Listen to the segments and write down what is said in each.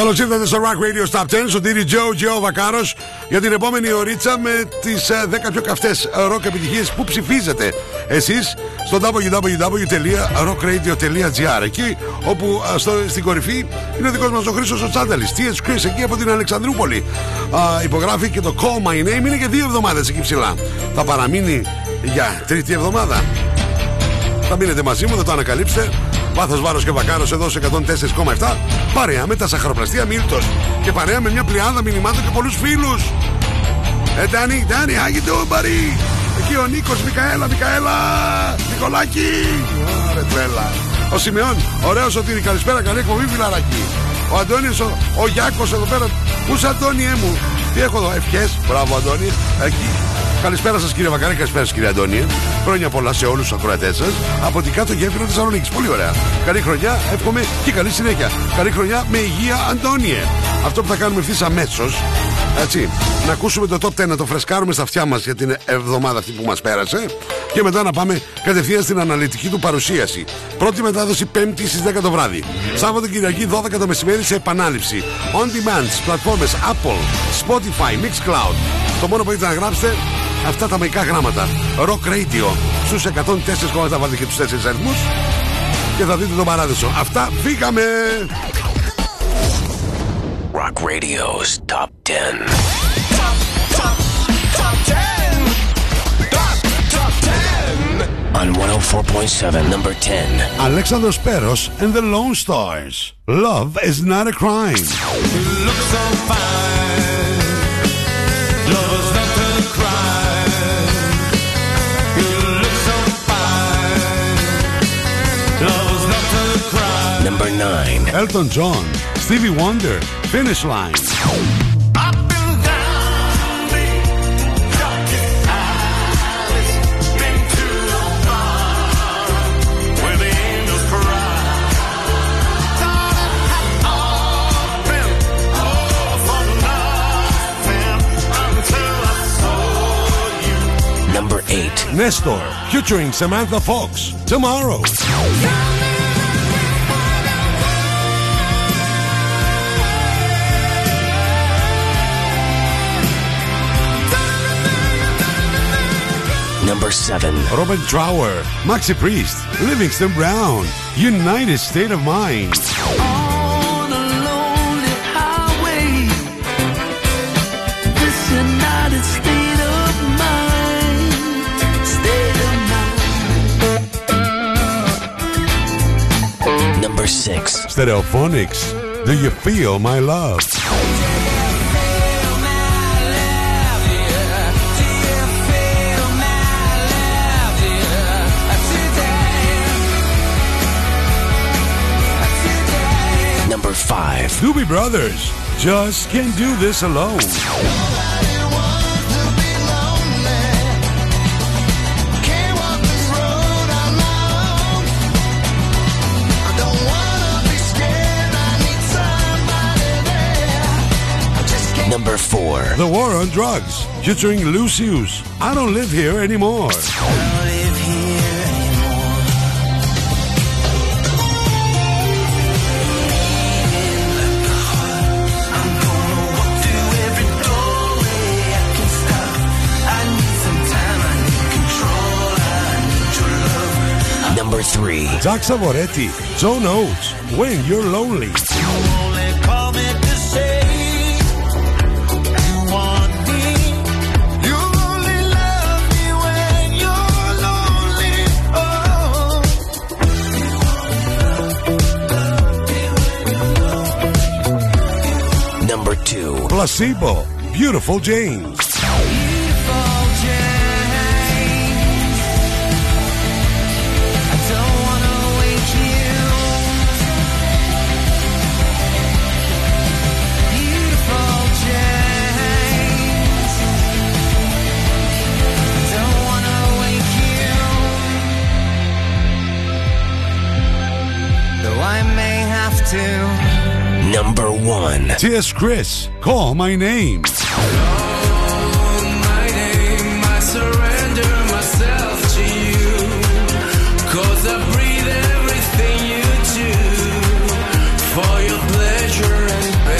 Καλώς ήρθατε στο Rock Radio Stop 10. Σωτήρι Joe Βακάρος για την επόμενη ωρίτσα με τις 10 πιο καυτές rock επιτυχίες που ψηφίζετε εσείς στο www.rockradio.gr. Εκεί όπου στην κορυφή είναι ο δικός μας ο Χρήστος ο Τσάνταλης, TS Chris, εκεί από την Αλεξανδρούπολη. Υπογράφει και το Call My Name, είναι και 2 εβδομάδες εκεί ψηλά. Θα παραμείνει για 3η εβδομάδα. Θα μείνετε μαζί μου, θα το ανακαλύψετε. Βάθος, βάρος και Βακάρος εδώ σε 104,7. Παρέα με τα Ζαχαροπλαστεία Μίλτο. Και παρέα με μια πλειάδα μηνυμάτων και πολλούς φίλους. Ντάνι, άγιτε ομπαρί. Εκεί ο Νίκος, Μικαέλα, Νικολάκη. Ωραία, τρέλα. Ο Σιμεών, ωραίο Σωτήρι, καλησπέρα, καλή εκπομπή, φιλαράκι. Ο Αντώνης, ο Γιάκος εδώ πέρα. Πού Αντώνιέ μου, τι έχω εδώ, ευχές. Μπράβο, Αντώνη, εκεί. Καλησπέρα σας κύριε Βακάρη, καλησπέρα σας κύριε Αντώνη. Χρόνια πολλά σε όλους τους ακροατές σας από την κάτω γέφυρα Θεσσαλονίκης. Πολύ ωραία. Καλή χρονιά, εύχομαι και καλή συνέχεια. Καλή χρονιά με υγεία, Αντώνιε. Αυτό που θα κάνουμε ευθύς αμέσως, έτσι, να ακούσουμε το top 10, να το φρεσκάρουμε στα αυτιά μας για την εβδομάδα αυτή που μας πέρασε. Και μετά να πάμε κατευθείαν στην αναλυτική του παρουσίαση. Πρώτη μετάδοση 5η στις 10 το βράδυ. Σάββατο Κυριακή 12 το μεσημέρι σε επανάληψη. On demand στις πλατφόρμες Apple, Spotify, Mixcloud. Το μόνο που έχετε να γράψετε αυτά τα μαϊκά γράμματα. Rock Radio στους 104,7 βάλτε και τους 4 αριθμούς και θα δείτε τον παράδεισο. Αυτά, φύγαμε! Rock Radio's Top 10. Top 10. On 104.7, number 10. Alexandros Peros and the Lone Stars. Love is not a crime. You look so fine. Love is not a crime. Number 9. Elton John, Stevie Wonder, Finish Line. Up and down the darkest alleys, been to the bar where the angels cry. Thought it had all been all for nothing until I saw you. Number 8. Nestor, featuring Samantha Fox, Tomorrow. Number 7. Robin Trower, Maxi Priest, Livingston Brown, United State of Mind. On a lonely highway, this United State of Mind, State of Mind. Number 6. Stereophonics, Do You Feel My Love? Number 5. Doobie Brothers, Just Can't Do This Alone. Number 4. The War on Drugs, featuring Lucius, I Don't Live Here Anymore. Number 3. Jack Savoretti, Joan Oates, When You're Lonely. You only call me to say you want me. You only love me when you're lonely. Oh. Number 2. Placebo, Beautiful James. Number 1. TS Chris, Call My Name. Call my name, I surrender myself to you, 'cause I breathe everything you do, for your pleasure and pain.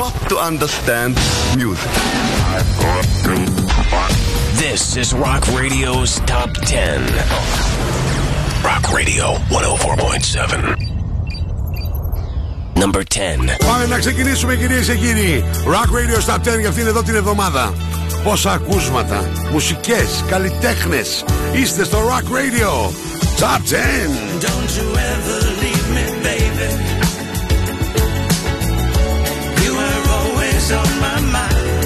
Not to understand music. This is Rock Radio's Top 10. Rock Radio 104.7. Number 10. Πάμε να ξεκινήσουμε, κυρίες και κύριοι. Rock Radio's Top 10 για αυτήν εδώ την εβδομάδα. Πόσα ακούσματα, μουσικές, καλλιτέχνες. Είστε στο Rock Radio Top 10. Don't you ever leave me, baby. On my mind,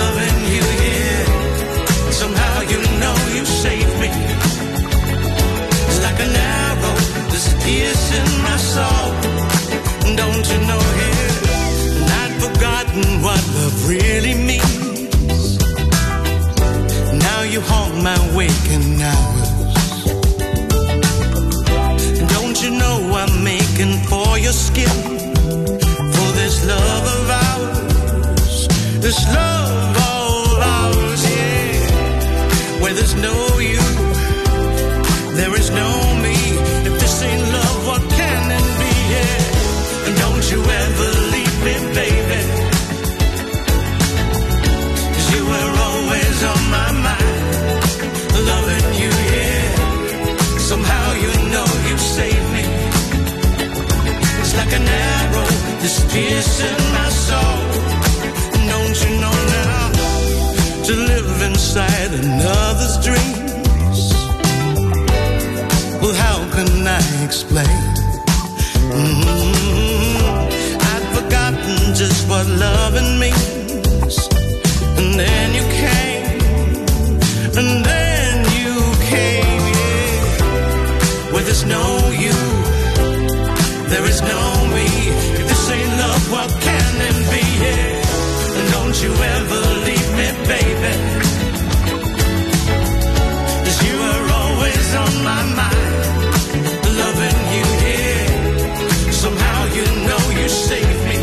loving you here, somehow you know you saved me, it's like an arrow that's piercing my soul, don't you know here, and I'd forgotten what love really means, now you haunt my waking hours, don't you know I'm making for your skin, for this love of ours. This love all ours, yeah. Where there's no you, there is no me. If this ain't love, what can it be, yeah? And don't you ever leave me, baby, 'cause you were always on my mind, loving you, yeah. Somehow you know you saved me. It's like an arrow that's piercing my soul. Don't you know now to live inside another's dreams? Well, how can I explain? I'd forgotten just what loving means, and then you came, and then you came, yeah. Where there's no you, there is no me. If this ain't love, what can it be? Yeah. Don't you ever leave me, baby, 'cause you are always on my mind, loving you here, somehow you know you saved me,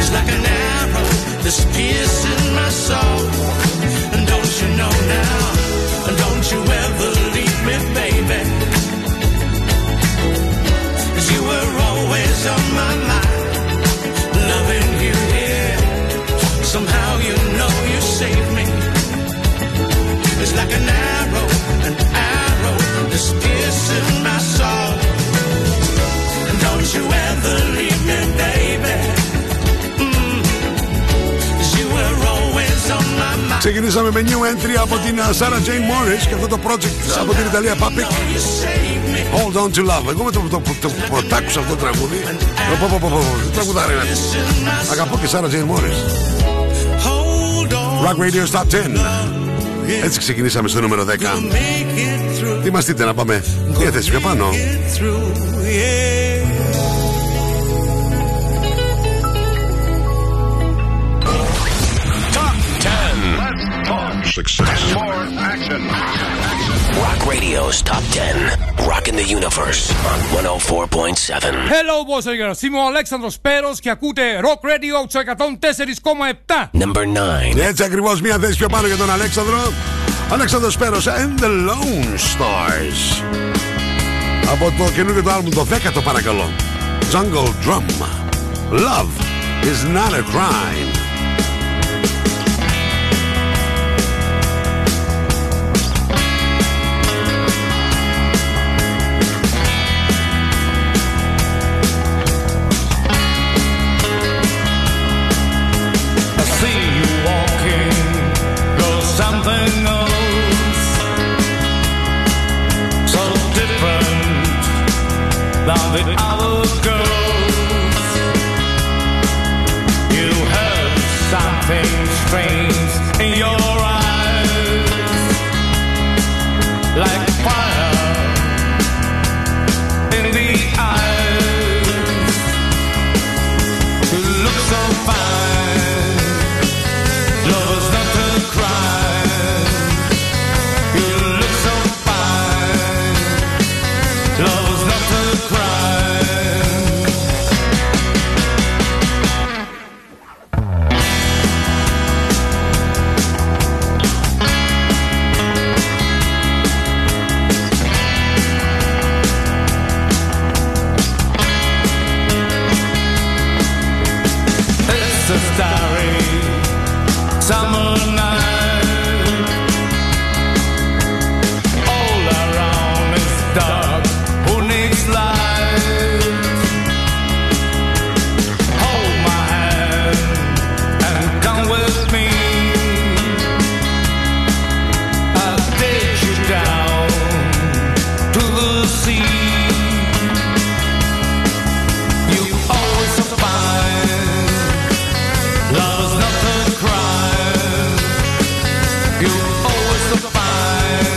it's like an arrow that's piercing my soul, and don't you know now, and don't you ever leave me, baby, 'cause you were always on my mind, loving you here. Somehow you know you saved me. It's like an arrow that's piercing my soul. And don't you ever leave me, baby. You were always on my mind. Ξεκινήσαμε με new entry από την Sarah Jane Morris και αυτό το project από την Ιταλία Papik. Hold on to love. Εγώ με το πρωτάκουσα αυτό το τραγούδι. Τραγουδάρι είναι. Αγαπώ και Sarah Jane Morris. Rock Radio Top 10. Έτσι ξεκινήσαμε στο νούμερο 10. Θυμαστείτε να πάμε μια θέση πιο πάνω. Top 10. Rock Radio's Top 10. Rocking the universe on 104.7. Hello, bossers. Είμαι ο Αλέξανδρος Πέρος και ακούτε Rock Radio 104,7. Number 9. Έτσι ακριβώς, μια θέση πιο πάνω για τον Αλέξανδρο. Αλέξανδρος Πέρος and the Lone Stars. Από το καινούργιο του άλμπουμ, το 10ο παρακαλώ. Jungle Drum. Love is not a crime. Now the hour goes, you have flames in your eyes, like fire in the eyes. You look so fine, love is not a crime. You look so fine, love is not a crime. A starry summer night, all around is dark, who needs light? Hold my hand and come with me, I'll take you down to the sea. You always find love is not a crime. You always find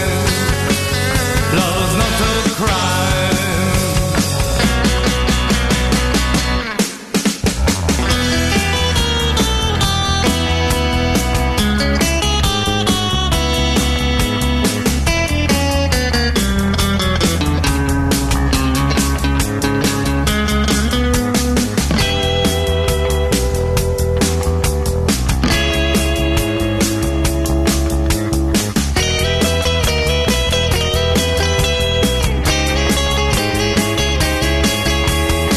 love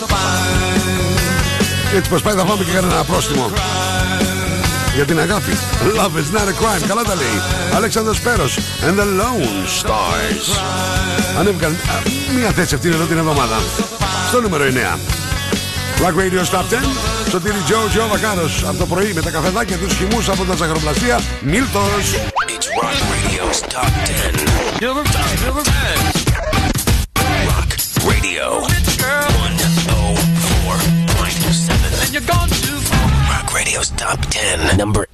is not a crime. Έτσι προσπαθεί να φάμε και κανένα πρόστιμο για την αγάπη. Love is not a crime. Καλά τα λέει. Αλέξανδρος Πέρος and the Lone Stars. Ανέβηκαν μία θέση αυτήν εδώ την εβδομάδα. Στο νούμερο 9. Rock Radio Top 10. Σωτήρι Joe Βακάρος. Από το πρωί με τα καφεδάκια τους χυμούς από τα ζαχαροπλαστεία Μίλτο. It's Rock Radio's Top 10. Number 10. Rock Radio. Rock Radio's Top 10, number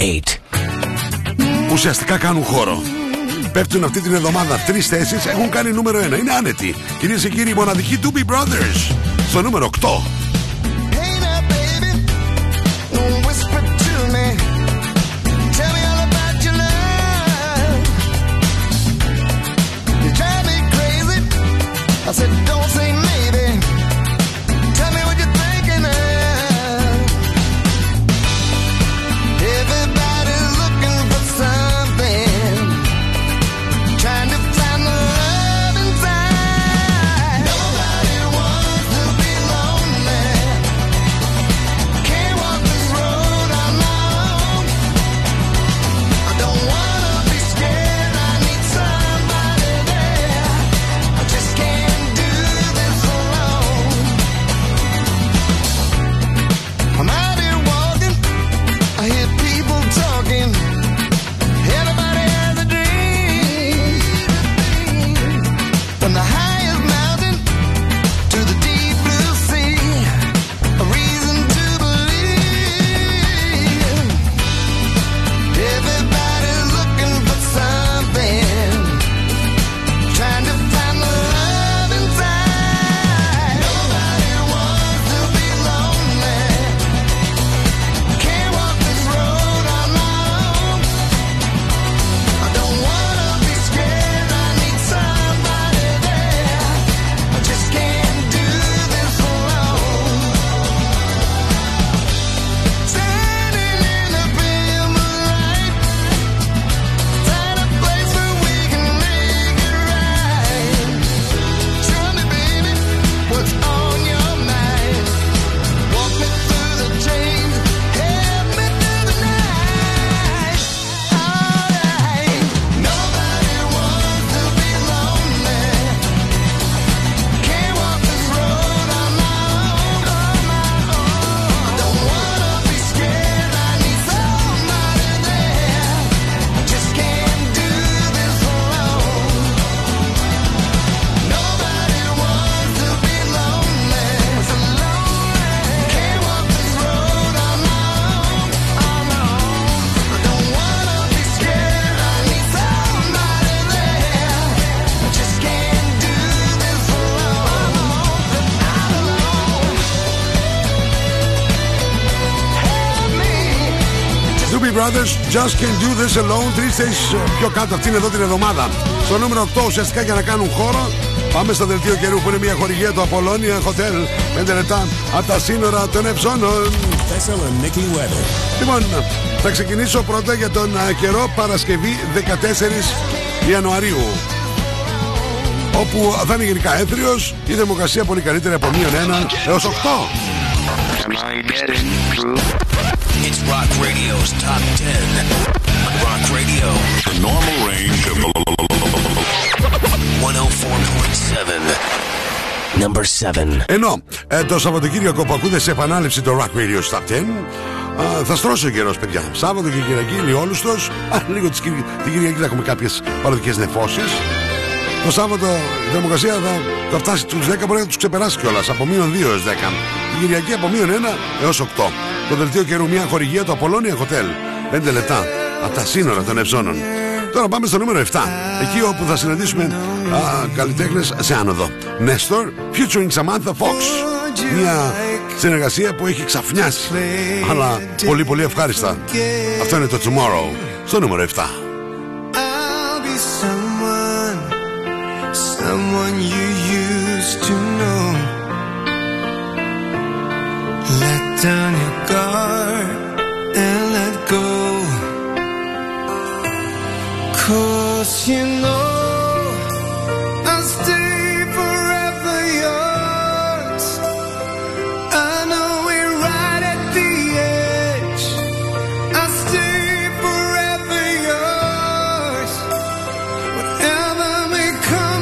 8. Ουσιαστικά κάνουν χώρο. Πέφτουν αυτή την εβδομάδα 3 θέσεις, έχουν κάνει νούμερο 1. Είναι άνετοι. Κυρίες και κύριοι, μοναδικοί Doobie Brothers. Στο νούμερο 8. Doobie Brothers, Just Can't Do This Alone. Τρεις θέσεις πιο κάτω αυτήν εδώ την εβδομάδα. Στο νούμερο 8 ουσιαστικά για να κάνουν χώρο. Πάμε στο δελτίο καιρού που είναι μια χορηγία του Απολλώνια Hotel. 5 λεπτά από τα σύνορα των Ευζώνων. Λοιπόν, θα ξεκινήσω πρώτα για τον καιρό Παρασκευή 14 Ιανουαρίου. Όπου θα είναι γενικά έθριος, η θερμοκρασία πολύ καλύτερη από -1 έως 8. It's Rock Radio's Top 10. Rock Radio. The normal range of 104.7. Number 7. Ενώ το Σαββατοκύριακο που ακούτε σε επανάληψη το Rock Radio's Top 10, θα στρώσει ο καιρός, παιδιά. Σάββατο και Κυριακή, ηλιόλουστος. Λίγο την Κυριακή θα έχουμε κάποιες παροδικές νεφώσεις. Το Σάββατο η θερμοκρασία θα φτάσει τους 10, μπορεί να τους ξεπεράσει κιόλας, από -2 έως 10. Την Κυριακή από -1 έως 8. Το δελτίο καιρού μια χορηγία του Απολλώνια Hotel. 5 λεπτά από τα σύνορα των Ευζώνων. Τώρα πάμε στο νούμερο 7. Εκεί όπου θα συναντήσουμε καλλιτέχνες σε άνοδο. Nestor, featuring Samantha Fox. Μια συνεργασία που έχει ξαφνιάσει, αλλά πολύ πολύ ευχάριστα. Αυτό είναι το Tomorrow, στο νούμερο 7. Someone you used to know, let down your guard and let go, 'cause you know I'll stay forever yours. I know we're right at the edge, I'll stay forever yours. Whatever may come,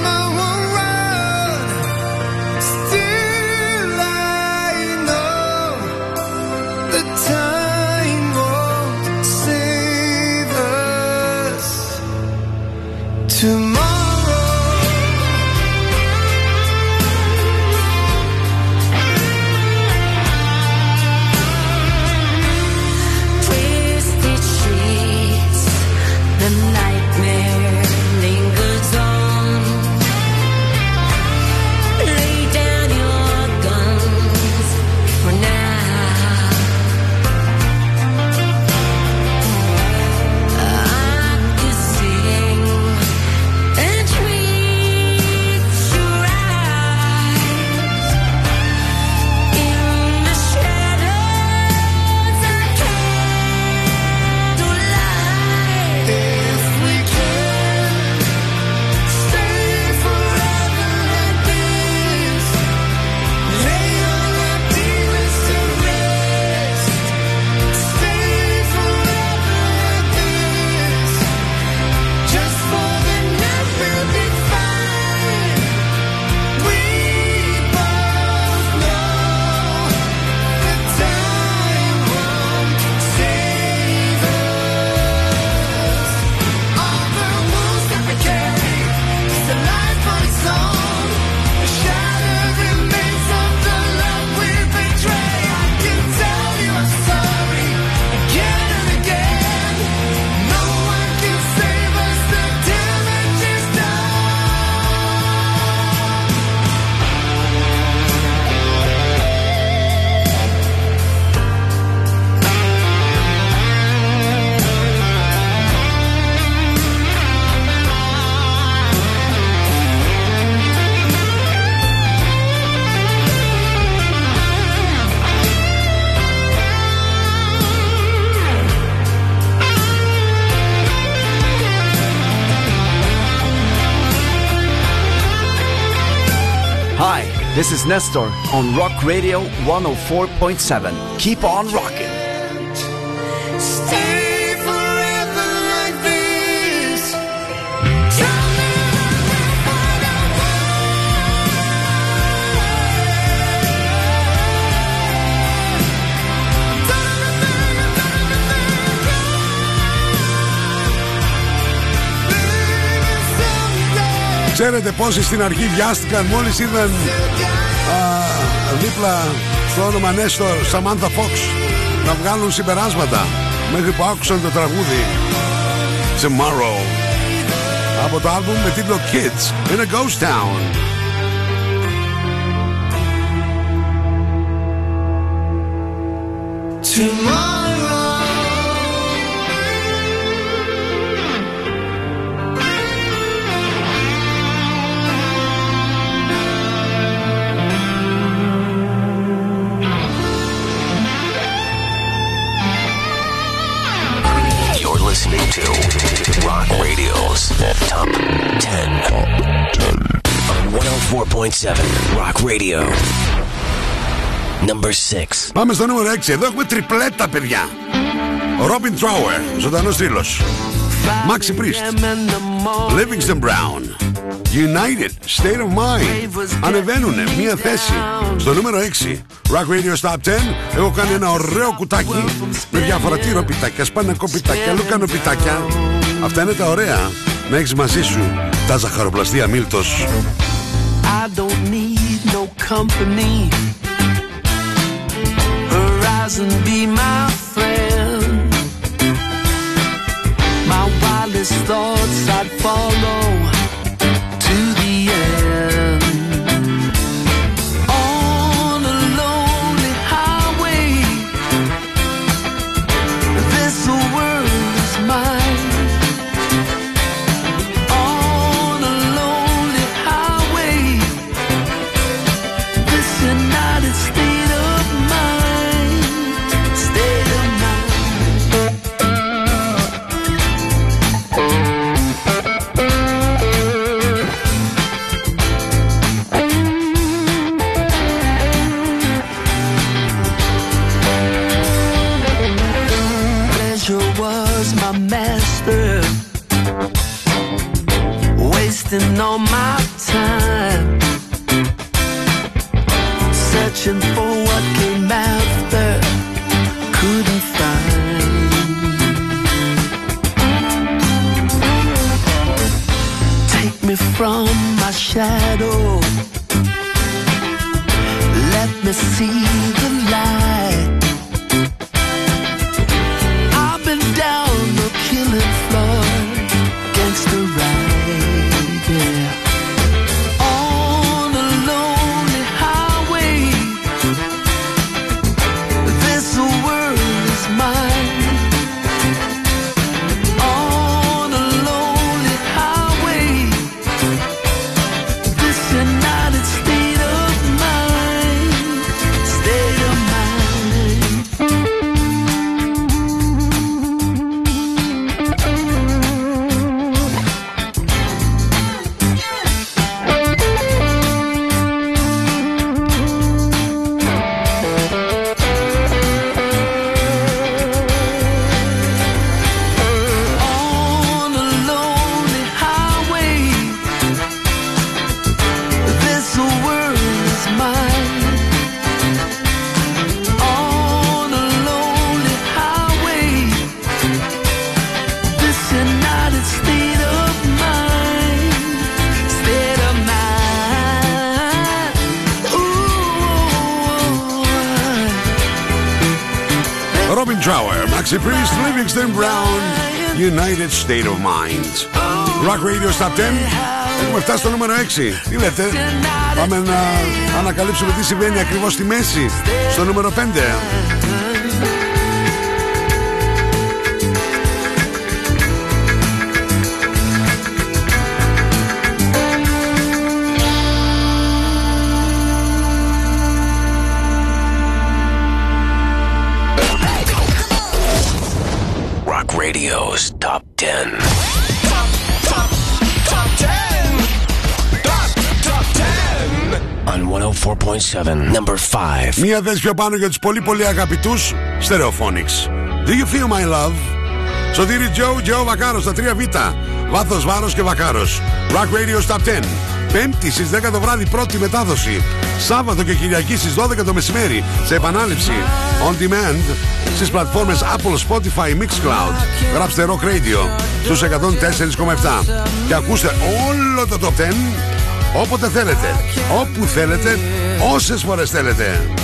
this is Nestor on Rock Radio 104.7. Keep on rocking. Ξέρετε πόσοι στην αρχή βιάστηκαν μόλις είδαν δίπλα στο όνομα Nestor Samantha Fox να βγάλουν συμπεράσματα, μέχρι που άκουσαν το τραγούδι Tomorrow από το άλμπουμ με τίτλο Kids in a Ghost Town. Tomorrow listening to Rock Radio's Top 10 on 104.7 Rock Radio. Number 6. Πάμε στο νούμερο 6. Εδώ έχουμε τριπλέτα, παιδιά. Robin Trower, ζωντανός θρύλος. Maxi Priest, Livingston Brown, United, State of Mind. Ανεβαίνουνε μία θέση στο νούμερο 6. Rock Radio Top 10. Έχω κάνει ένα ωραίο κουτάκι με διάφορα τυροπιτάκια, σπανακοπιτάκια, λουκανοπιτάκια. Αυτά είναι τα ωραία να έχεις μαζί σου. Τα ζαχαροπλαστεία Μίλτος. I don't need no company. Horizon be my friend. My wildest thoughts I'd follow to the end. On a lonely highway, this world is mine. On a lonely highway, this United State of Mind, state of mind. Pleasure was my master, wasting all my time, searching for what came after, couldn't find. Take me from my shadow, let me see the light. I've been down the killing floor, gangster ride, yeah. On a lonely highway, this world is mine. On a lonely highway, this United State of Mind, state of mind. On a lonely highway, this world is mine. On a lonely highway, this United State of Mind, state of mind. Ooh, Robin Trower, Maxi Priest, Livingston Brown, United State of Mind. Rock Radio Top 10. Έχουμε φτάσει στο νούμερο 6. Τι λέτε? Πάμε να ανακαλύψουμε τι συμβαίνει ακριβώς στη μέση, στο νούμερο 5. Rock Radio's Top 10. On 104.7. Number 5. Μία θέση πιο πάνω για τους πολύ πολύ αγαπητούς Stereophonics. Do you feel my love? Σωτήρι Joe Βακάρος, τα 3 Β. Βάθος, βάρος και Βακάρος. Rock Radio Top 10. Πέμπτη στις 10 το βράδυ, πρώτη μετάδοση. Σάββατο και Κυριακή στις 12 το μεσημέρι, σε επανάληψη. On demand στις πλατφόρμες Apple, Spotify, Mixcloud. Γράψτε Rock Radio στους 104,7 και ακούστε όλο το Top 10 όποτε θέλετε, όπου θέλετε, όσες φορές θέλετε. Yeah.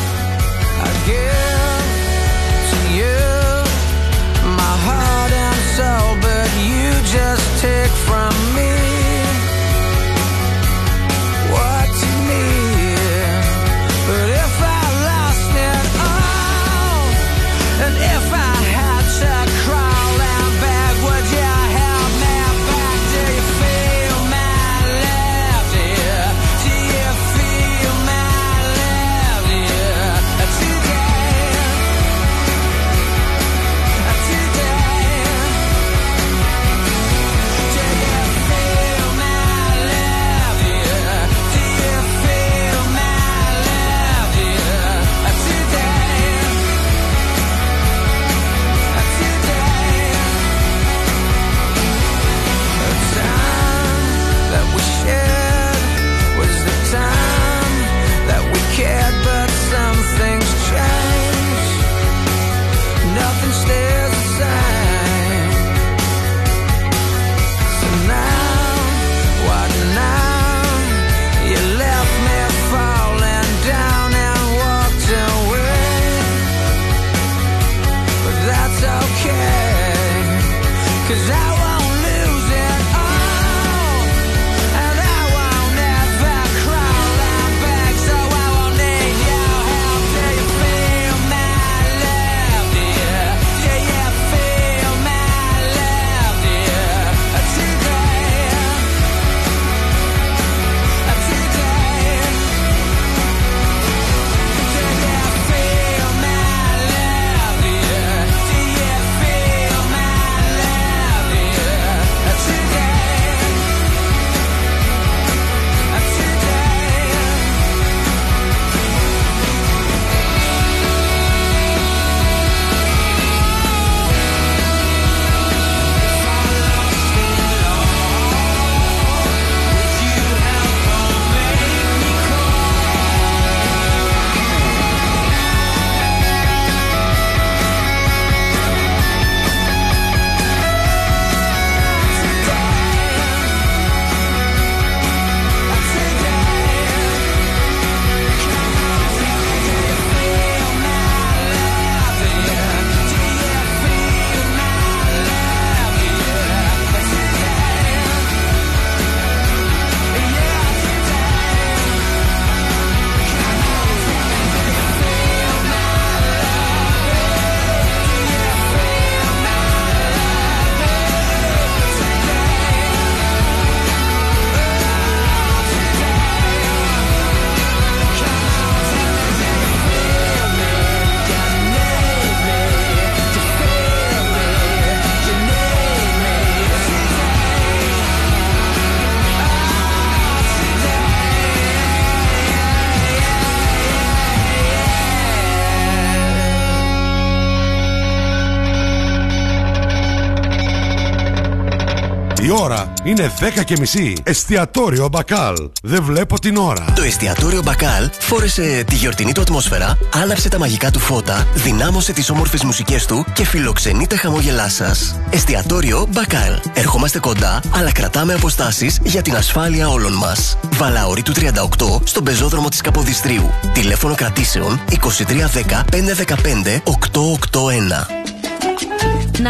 Η ώρα είναι 10:30. Εστιατόριο Μπακάλ. Δεν βλέπω την ώρα. Το εστιατόριο Μπακάλ φόρεσε τη γιορτινή του ατμόσφαιρα, άλλαψε τα μαγικά του φώτα, δυνάμωσε τις όμορφες μουσικές του και φιλοξενεί τα χαμόγελά σας. Εστιατόριο Μπακάλ. Ερχόμαστε κοντά, αλλά κρατάμε αποστάσεις για την ασφάλεια όλων μας. Βαλαωρή του 38 στον πεζόδρομο της Καποδιστρίου. Τηλέφωνο κρατήσεων 2310 515 881.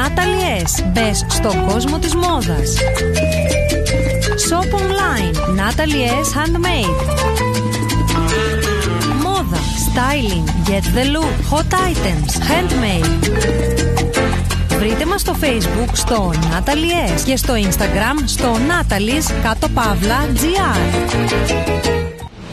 Natalie's. Μπες στον κόσμο της μόδας. Shop online. Natalie's Handmade. Μόδα, styling, get the look, hot items, handmade. Βρείτε μας στο Facebook στο Natalie's και στο Instagram στο Natalie's _gr.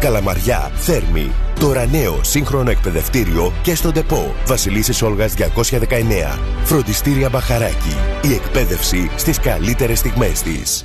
Καλαμαριά, Θέρμη. Τώρα νέο σύγχρονο εκπαιδευτήριο και στον ΤΕΠΟ Βασιλίσσης Όλγας 219. Φροντιστήρια Μπαχαράκη. Η εκπαίδευση στις καλύτερες στιγμές της.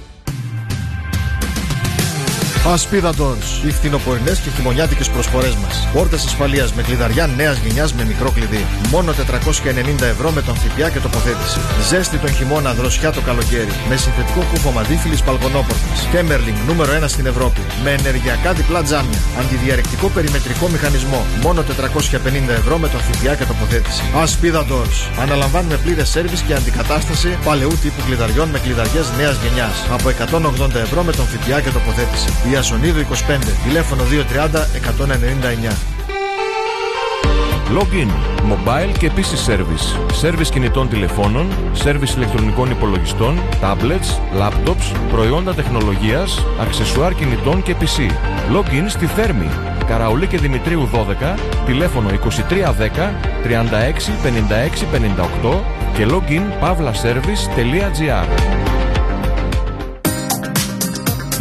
Ασπίδα Ντόρ. Οι φθινοπορεινές και χειμωνιάτικες προσφορές μας. Πόρτες ασφαλείας με κλειδαριά νέας γενιάς με μικρό κλειδί. Μόνο 490 ευρώ με τον ΦΠΑ και τοποθέτηση. Ζέστη τον χειμώνα, δροσιά το καλοκαίρι. Με συνθετικό κουβωματίφυλλης παλγονόπορτας. Κέμπερλινγκ νούμερο 1 στην Ευρώπη. Με ενεργειακά διπλά τζάμια. Αντιδιαρρεκτικό περιμετρικό μηχανισμό. Μόνο 450 ευρώ με τον ΦΠΑ και τοποθέτηση. Ασπίδα Ντόρ. Αναλαμβάνουμε πλήρες σέρβις και αντικατάσταση παλαιού τύπου κλειδαριών με κλειδαριές νέας γενιάς. Από 180 ευρώ με τον ΦΠΑ και τοποθέτηση. Διασονίδου 25, τηλέφωνο 230 199. Login, mobile και PC service. Service κινητών τηλεφώνων, service ηλεκτρονικών υπολογιστών, tablets, laptops, προϊόντα τεχνολογίας, αξεσουάρ κινητών και PC. Login στη Θέρμη, Καραουλή και Δημητρίου 12, τηλέφωνο 2310 36 56 58 και login@service.gr.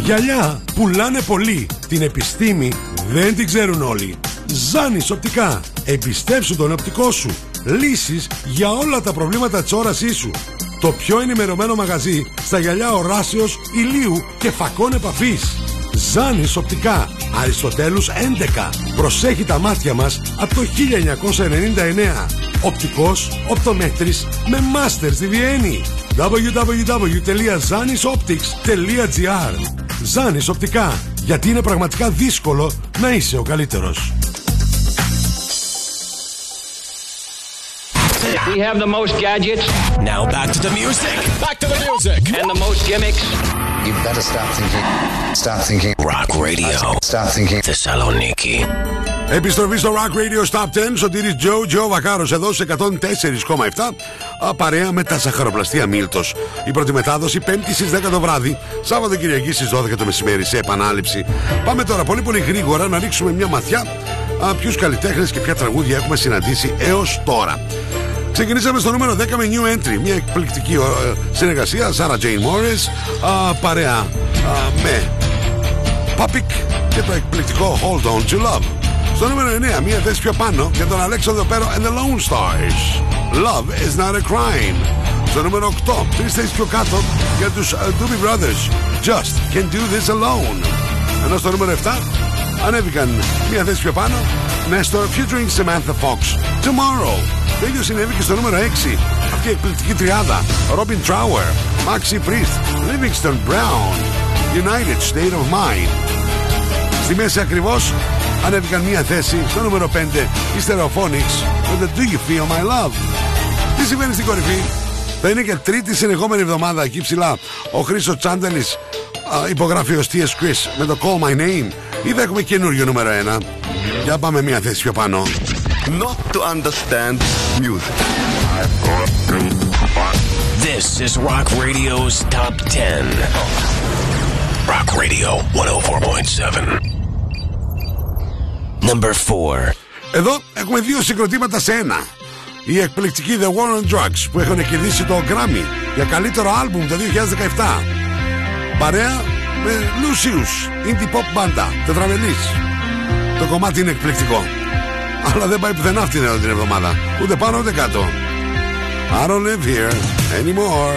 Γυαλιά πουλάνε πολύ. Την επιστήμη δεν την ξέρουν όλοι. Ζάνης οπτικά. Εμπιστέψου τον οπτικό σου. Λύσεις για όλα τα προβλήματα της όρασής σου. Το πιο ενημερωμένο μαγαζί στα γυαλιά οράσεως, ηλίου και φακών επαφής. Ζάνης οπτικά. Αριστοτέλους 11. Προσέχει τα μάτια μας από το 1999. Οπτικός, οπτομέτρης με μάστερ στη Βιέννη. www.zanisoptics.gr. Ζάνης οπτικά, γιατί είναι πραγματικά δύσκολο να είσαι ο καλύτερος. We have the most gadgets. Now back to the music. Back to the music. And the most gimmicks. You better stop thinking. Stop thinking. Rock Radio. Stop thinking. Θεσσαλονίκη. Επιστροφή στο Rock Radio Stop 10. Σωτήρης Joe Βακάρος εδώ σε 104,7. Παρέα με τα Ζαχαροπλαστεία Μίλτο. Η πρώτη μετάδοση 5η στις 10 το βράδυ. Σάββατο Κυριακή στις 12 το μεσημέρι σε επανάληψη. Πάμε τώρα πολύ γρήγορα να ρίξουμε μια ματιά ποιους καλλιτέχνες και ποια τραγούδια έχουμε συναντήσει έως τώρα. Ξεκινήσαμε στο νούμερο 10 με New Entry, μια εκπληκτική συνεργασία Sarah Jane Morris, παρέα με Papik και το εκπληκτικό Hold On To Love. Στο νούμερο 9, μια θέση πιο πάνω για τον Αλέξανδρο Πέρο and the Lone Stars, Love Is Not A Crime. Στο νούμερο 8, τρεις θέσεις πιο κάτω για τους Doobie Brothers, Just Can't Do This Alone. Ενώ στο νούμερο 7 ανέβηκαν μια θέση πιο πάνω Nestor featuring Samantha Fox, Tomorrow. Το ίδιο συνέβη και στο νούμερο 6. Αυτή η εκπληκτική τριάδα. Robin Trower, Maxi Priest, Livingston Brown, United State of Mind. Στη μέση ακριβώς ανέβηκαν μία θέση. Στο νούμερο 5, η Stereophonics με το Do You Feel My Love. Τι συμβαίνει στην κορυφή? Θα είναι και τρίτη συνεχόμενη εβδομάδα εκεί ψηλά. Ο Χρήστος Τσάνταλης υπογράφει ως TS Chris με το Call My Name. Ή θα έχουμε καινούριο νούμερο 1. Για πάμε μία θέση πιο πάνω. Not to understand music. This is Rock Radio's Top 10. Rock Radio 104.7. Number 4. Εδώ έχουμε δύο συγκροτήματα σε ένα. Η εκπληκτική The War on Drugs που έχουν κερδίσει το Grammy για καλύτερο άλμπουμ το 2017. Παρέα με Lucius, indie pop μπάντα, τετραμελής. Το κομμάτι είναι εκπληκτικό, αλλά δεν πάει πουθενά αυτήν εδώ την εβδομάδα, ούτε πάνω ούτε κάτω. I don't live here anymore.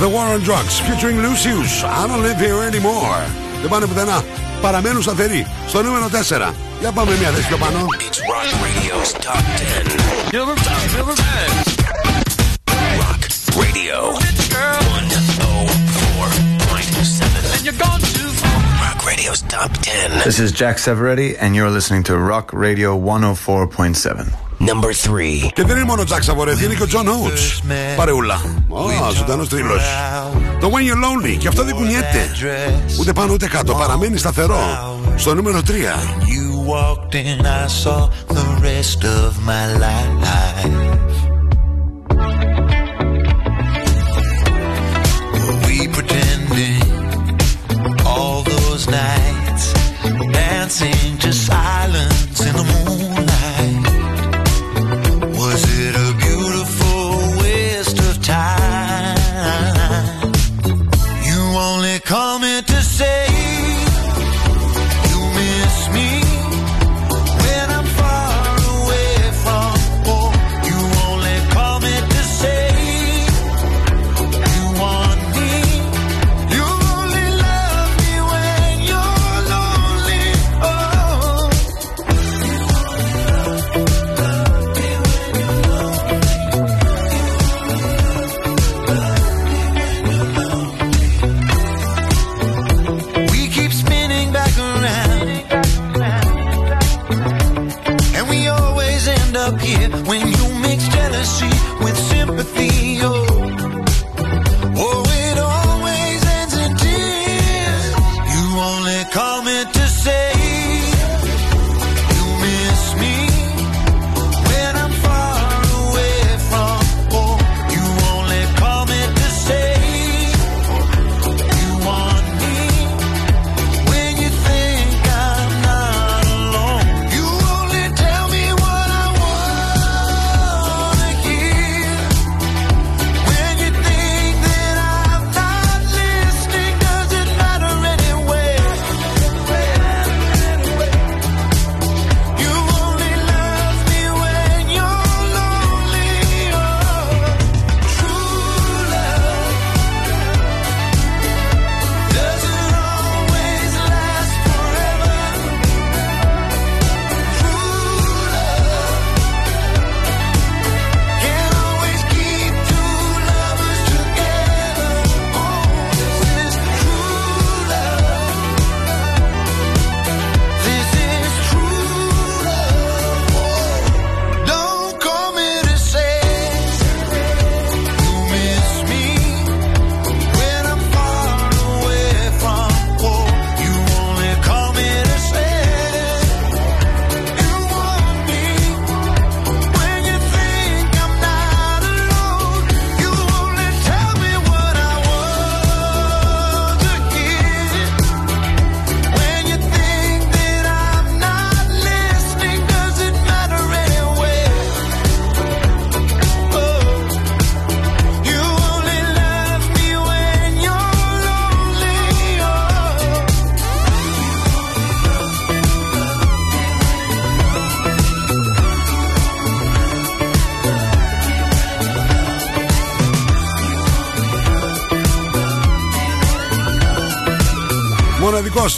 The War on Drugs featuring Lucius. I don't live here anymore. Δεν πάνε πουθενά. Παραμένουν σταθεροί. Στο νούμερο 4. Για πάμε μια θέση πιο πάνω. It's Rock Radio's Top 10. Rock Radio 104.7. And you're gone too far. Rock Radio's Top 10. This is Jack Savoretti and you're listening to Rock Radio 104.7. Number 3. Και δεν είναι μόνο ο Τζακ Σαβορέτη, είναι και ο Τζον Οουτς. Παρεούλα. Ω, ζωντανός τρίλος. Το When You're Lonely, και αυτό δεν κουνιέται. Ούτε πάνω ούτε κάτω, παραμένει σταθερό. Στο νούμερο 3.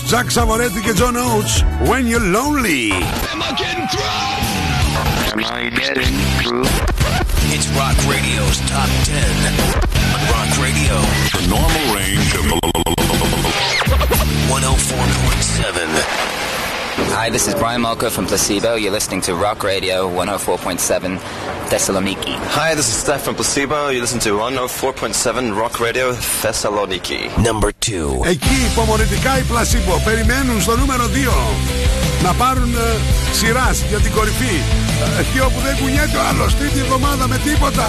Τζακ Σαβορέτη και Τζον Οουτς, When You're Lonely. Am I getting through? Am I getting through? It's Rock Radio's Top 10. Rock Radio. The normal range of 104.7. Hi, this is Brian Malka from Placebo. You're listening to Rock Radio 104.7 Thessaloniki. Hi, this is Steph from Placebo. You listen to 104.7 Rock Radio Thessaloniki. Number 2. Εκεί υπομονητικά οι Placebo περιμένουν στο νούμερο 2 να πάρουν σειράς για την κορυφή. Εκεί όπου δεν κουνιέται ο άλλος τρίτη εβδομάδα με τίποτα.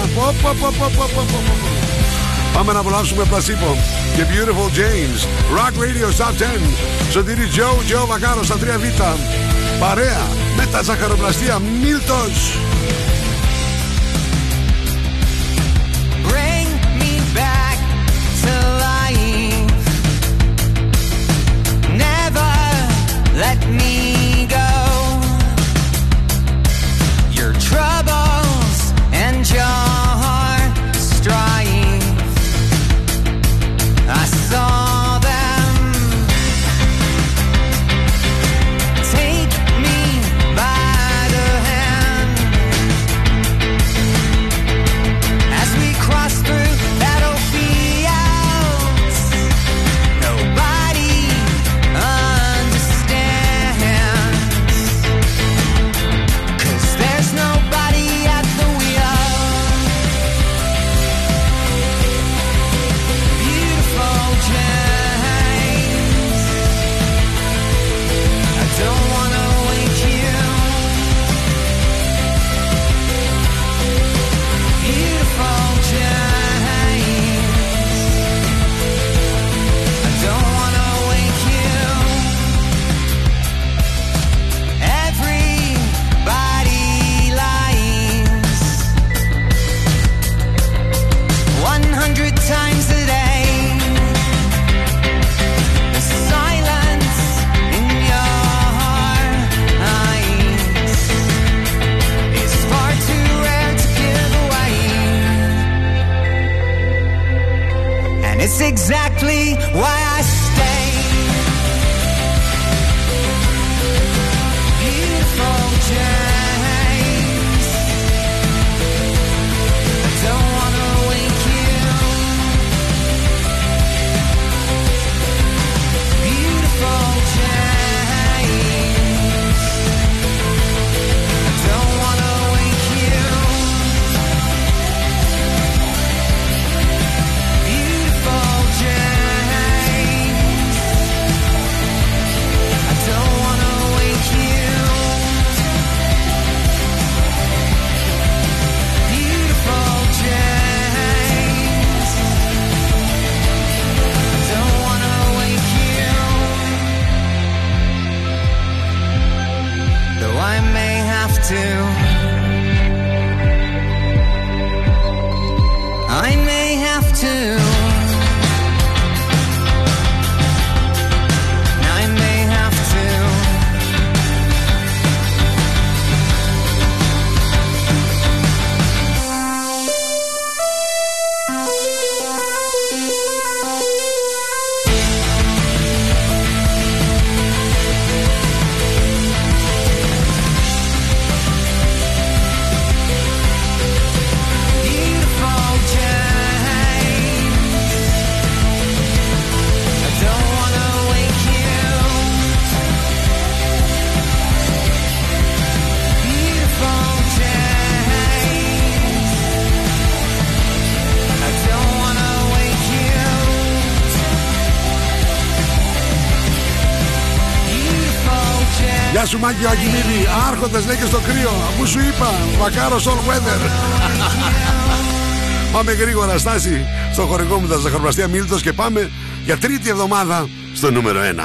Πάμε να απολαύσουμε Placebo και Beautiful James. Rock Radio Top 10. Σωτήρι Joe Βακάρος στα 3Β. Παρέα με τα Ζαχαροπλαστεία Μίλτος. Let me go. Your troubles and your strife It's exactly why I stay. Beautiful James, I don't wanna wake you. Beautiful James, I don't wanna wake you. Beautiful James, I don't wanna wake you. Beautiful James, I don't wanna wake you. Though I may have to, I may have to. Γεια σου Μάκη Αγγινίδη, άρχοντες λέει και στο κρύο. Αφού σου είπα, Βακάρος all weather. Πάμε γρήγορα Στάση στο χορηγό μου τα Ζαχαροπλαστεία Μίλτος και πάμε για τρίτη εβδομάδα στο νούμερο 1.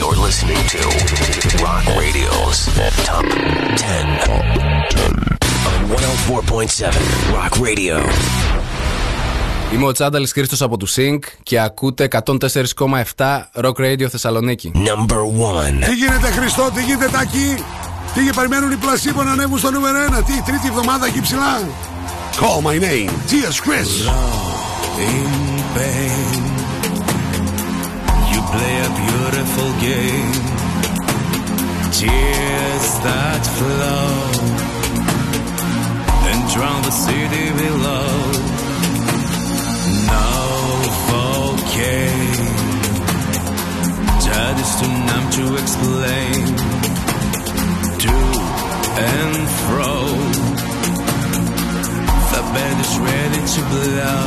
You're listening to Rock Radio's Top 10 on 104.7 Rock Radio. Είμαι ο Τσάνταλης Χρήστος από του Sync και ακούτε 104,7 Rock Radio Θεσσαλονίκη. Number 1. Τι γίνεται Χριστό, τι γίνεται Τάκη, τι περιμένουν οι Placebo να ανέβουν στο νούμερο 1, τι τρίτη εβδομάδα εκεί ψηλά. Call my name, TS Chris. Play a beautiful game. Tears that flow and drown the city below. No volcano. That is too numb to explain. To and fro. The bed is ready to blow.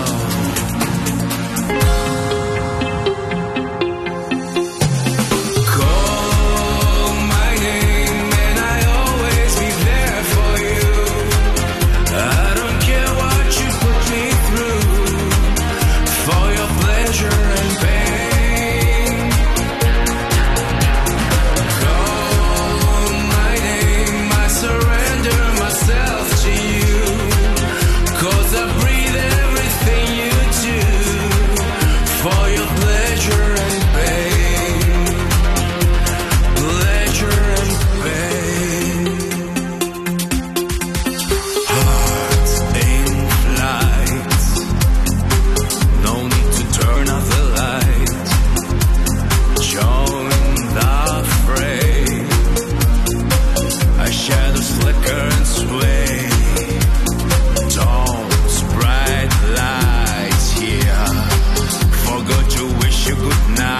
Good night.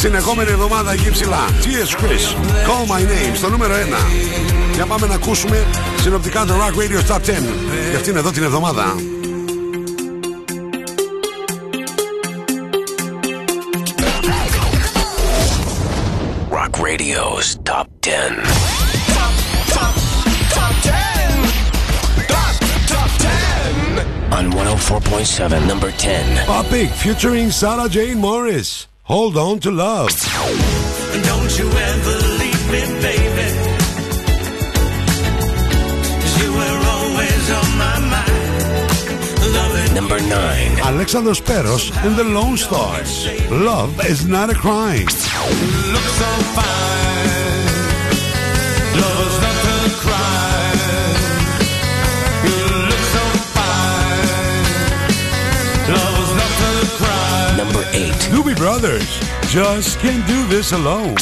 Συνεχόμενη εβδομάδα εκεί ψηλά. TS Chris, Call My Name, στο νούμερο 1. Για πάμε να ακούσουμε συνοπτικά το Rock Radio Top 10 για αυτήν εδώ την εβδομάδα. Rock Radio's Top 10. Top 10. On 104.7, number 10. Papik featuring Sarah Jane Morris. Hold on to love. And don't you ever leave me, baby. 'Cause you were always on my mind. Loving. Number 9. Alexandros Peros and the Lone Stars. Love is not a crime. Look so fine. Love is not a crime. You look so fine. Love is not a crime. Number 8. Doobie Brothers, just can't do this alone.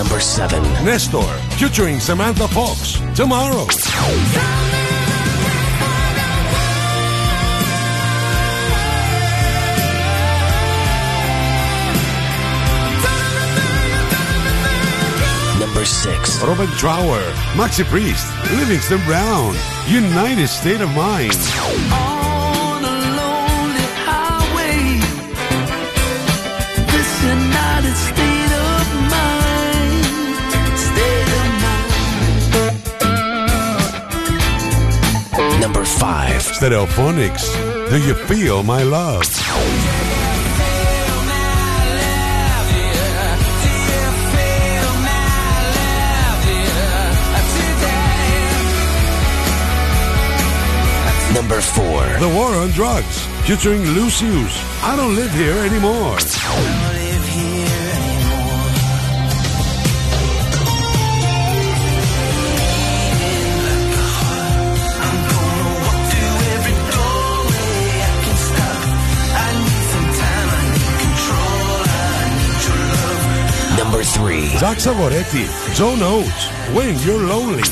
Number 7. Nestor, featuring Samantha Fox, Tomorrow. Number 6. Robin Trower, Maxi Priest, Livingston Brown, United State of Mind. On a lonely highway, this United State of Mind, State of Mind. Number 5. Stereophonics, Do You Feel My Love? Number 4. The War on Drugs, featuring Lucius. I don't live here anymore. Number 3. Jack Savoretti, Joan Oates, When You're Lonely.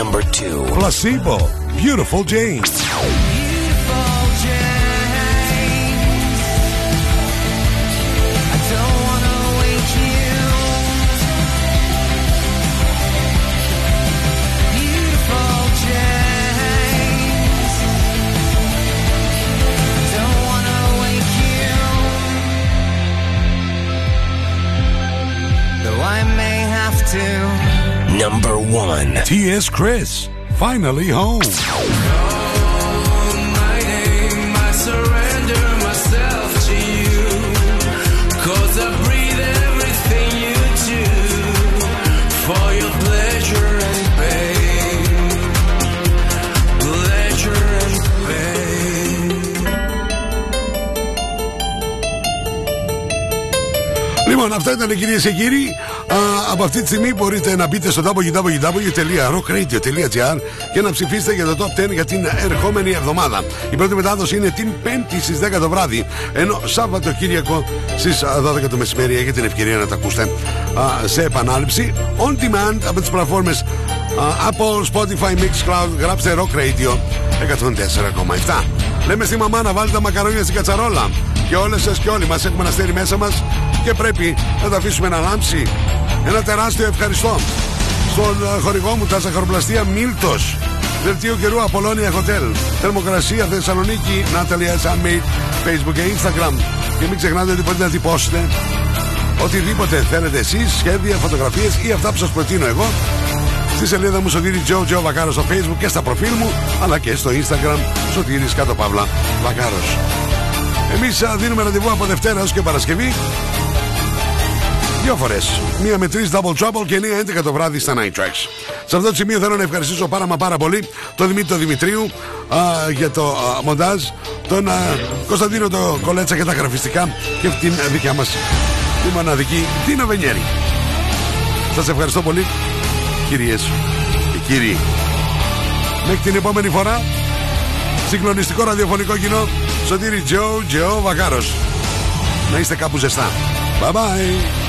Number 2. Placebo, Beautiful Jane. Beautiful Jane, I don't wanna wake you. Beautiful Jane, I don't wanna wake you. Though I may have to. Number 1. TS Chris, Finally Home. Call my name, I surrender myself to you. 'Cause I breathe everything you do. For your pleasure and pain. Pleasure and pain. Λοιπόν, αυτά ήταν, κυρίες και κύριοι. Από αυτή τη στιγμή μπορείτε να μπείτε στο www.rockradio.gr και να ψηφίσετε για το Top 10 για την ερχόμενη εβδομάδα. Η πρώτη μετάδοση είναι την 5η στις 10 το βράδυ, ενώ Σαββατοκύριακο στις 12 το μεσημέρι έχετε την ευκαιρία να τα ακούσετε σε επανάληψη on demand από τις πλατφόρμες Apple, Spotify, Mixcloud. Γράψτε Rock Radio 104,7. Λέμε στη μαμά να βάλει τα μακαρόνια στην κατσαρόλα. Και όλες σας και όλοι μας έχουμε ένα αστέρι μέσα μας και πρέπει να τα αφήσουμε να λάμψει. Ένα τεράστιο ευχαριστώ στον χορηγό μου, τα Ζαχαροπλαστεία Μίλτο. Δελτίο καιρού Απολλώνια Hotel. Θερμοκρασία Θεσσαλονίκη, Natalie's Handmade, Facebook και Instagram. Και μην ξεχνάτε ότι μπορείτε να τυπώσετε οτιδήποτε θέλετε εσείς, σχέδια, φωτογραφίες ή αυτά που σας προτείνω εγώ. Στη σελίδα μου Σωτήρη Joe Βακάρος στο Facebook και στα προφίλ μου, αλλά και στο Instagram Σωτήρης _ Βακάρος. Εμείς δίνουμε ραντεβού από Δευτέρα έως και Παρασκευή. Δύο φορές. Μία με τρεις Double Trouble και 9-11 το βράδυ στα Night Tracks. Σε αυτό το σημείο θέλω να ευχαριστήσω πάρα μα πάρα πολύ τον Δημήτρη Δημητρίου για το μοντάζ, τον Κωνσταντίνο το Κολέτσα για τα γραφιστικά και την δικιά μας τη μοναδική Τίνα Βενιέρη. Σας ευχαριστώ πολύ, κυρίες και κύριοι. Μέχρι την επόμενη φορά, συγκλονιστικό ραδιοφωνικό κοινό, Σωτήρη Τζο Βακάρος. Να είστε κάπου ζεστά. Bye bye.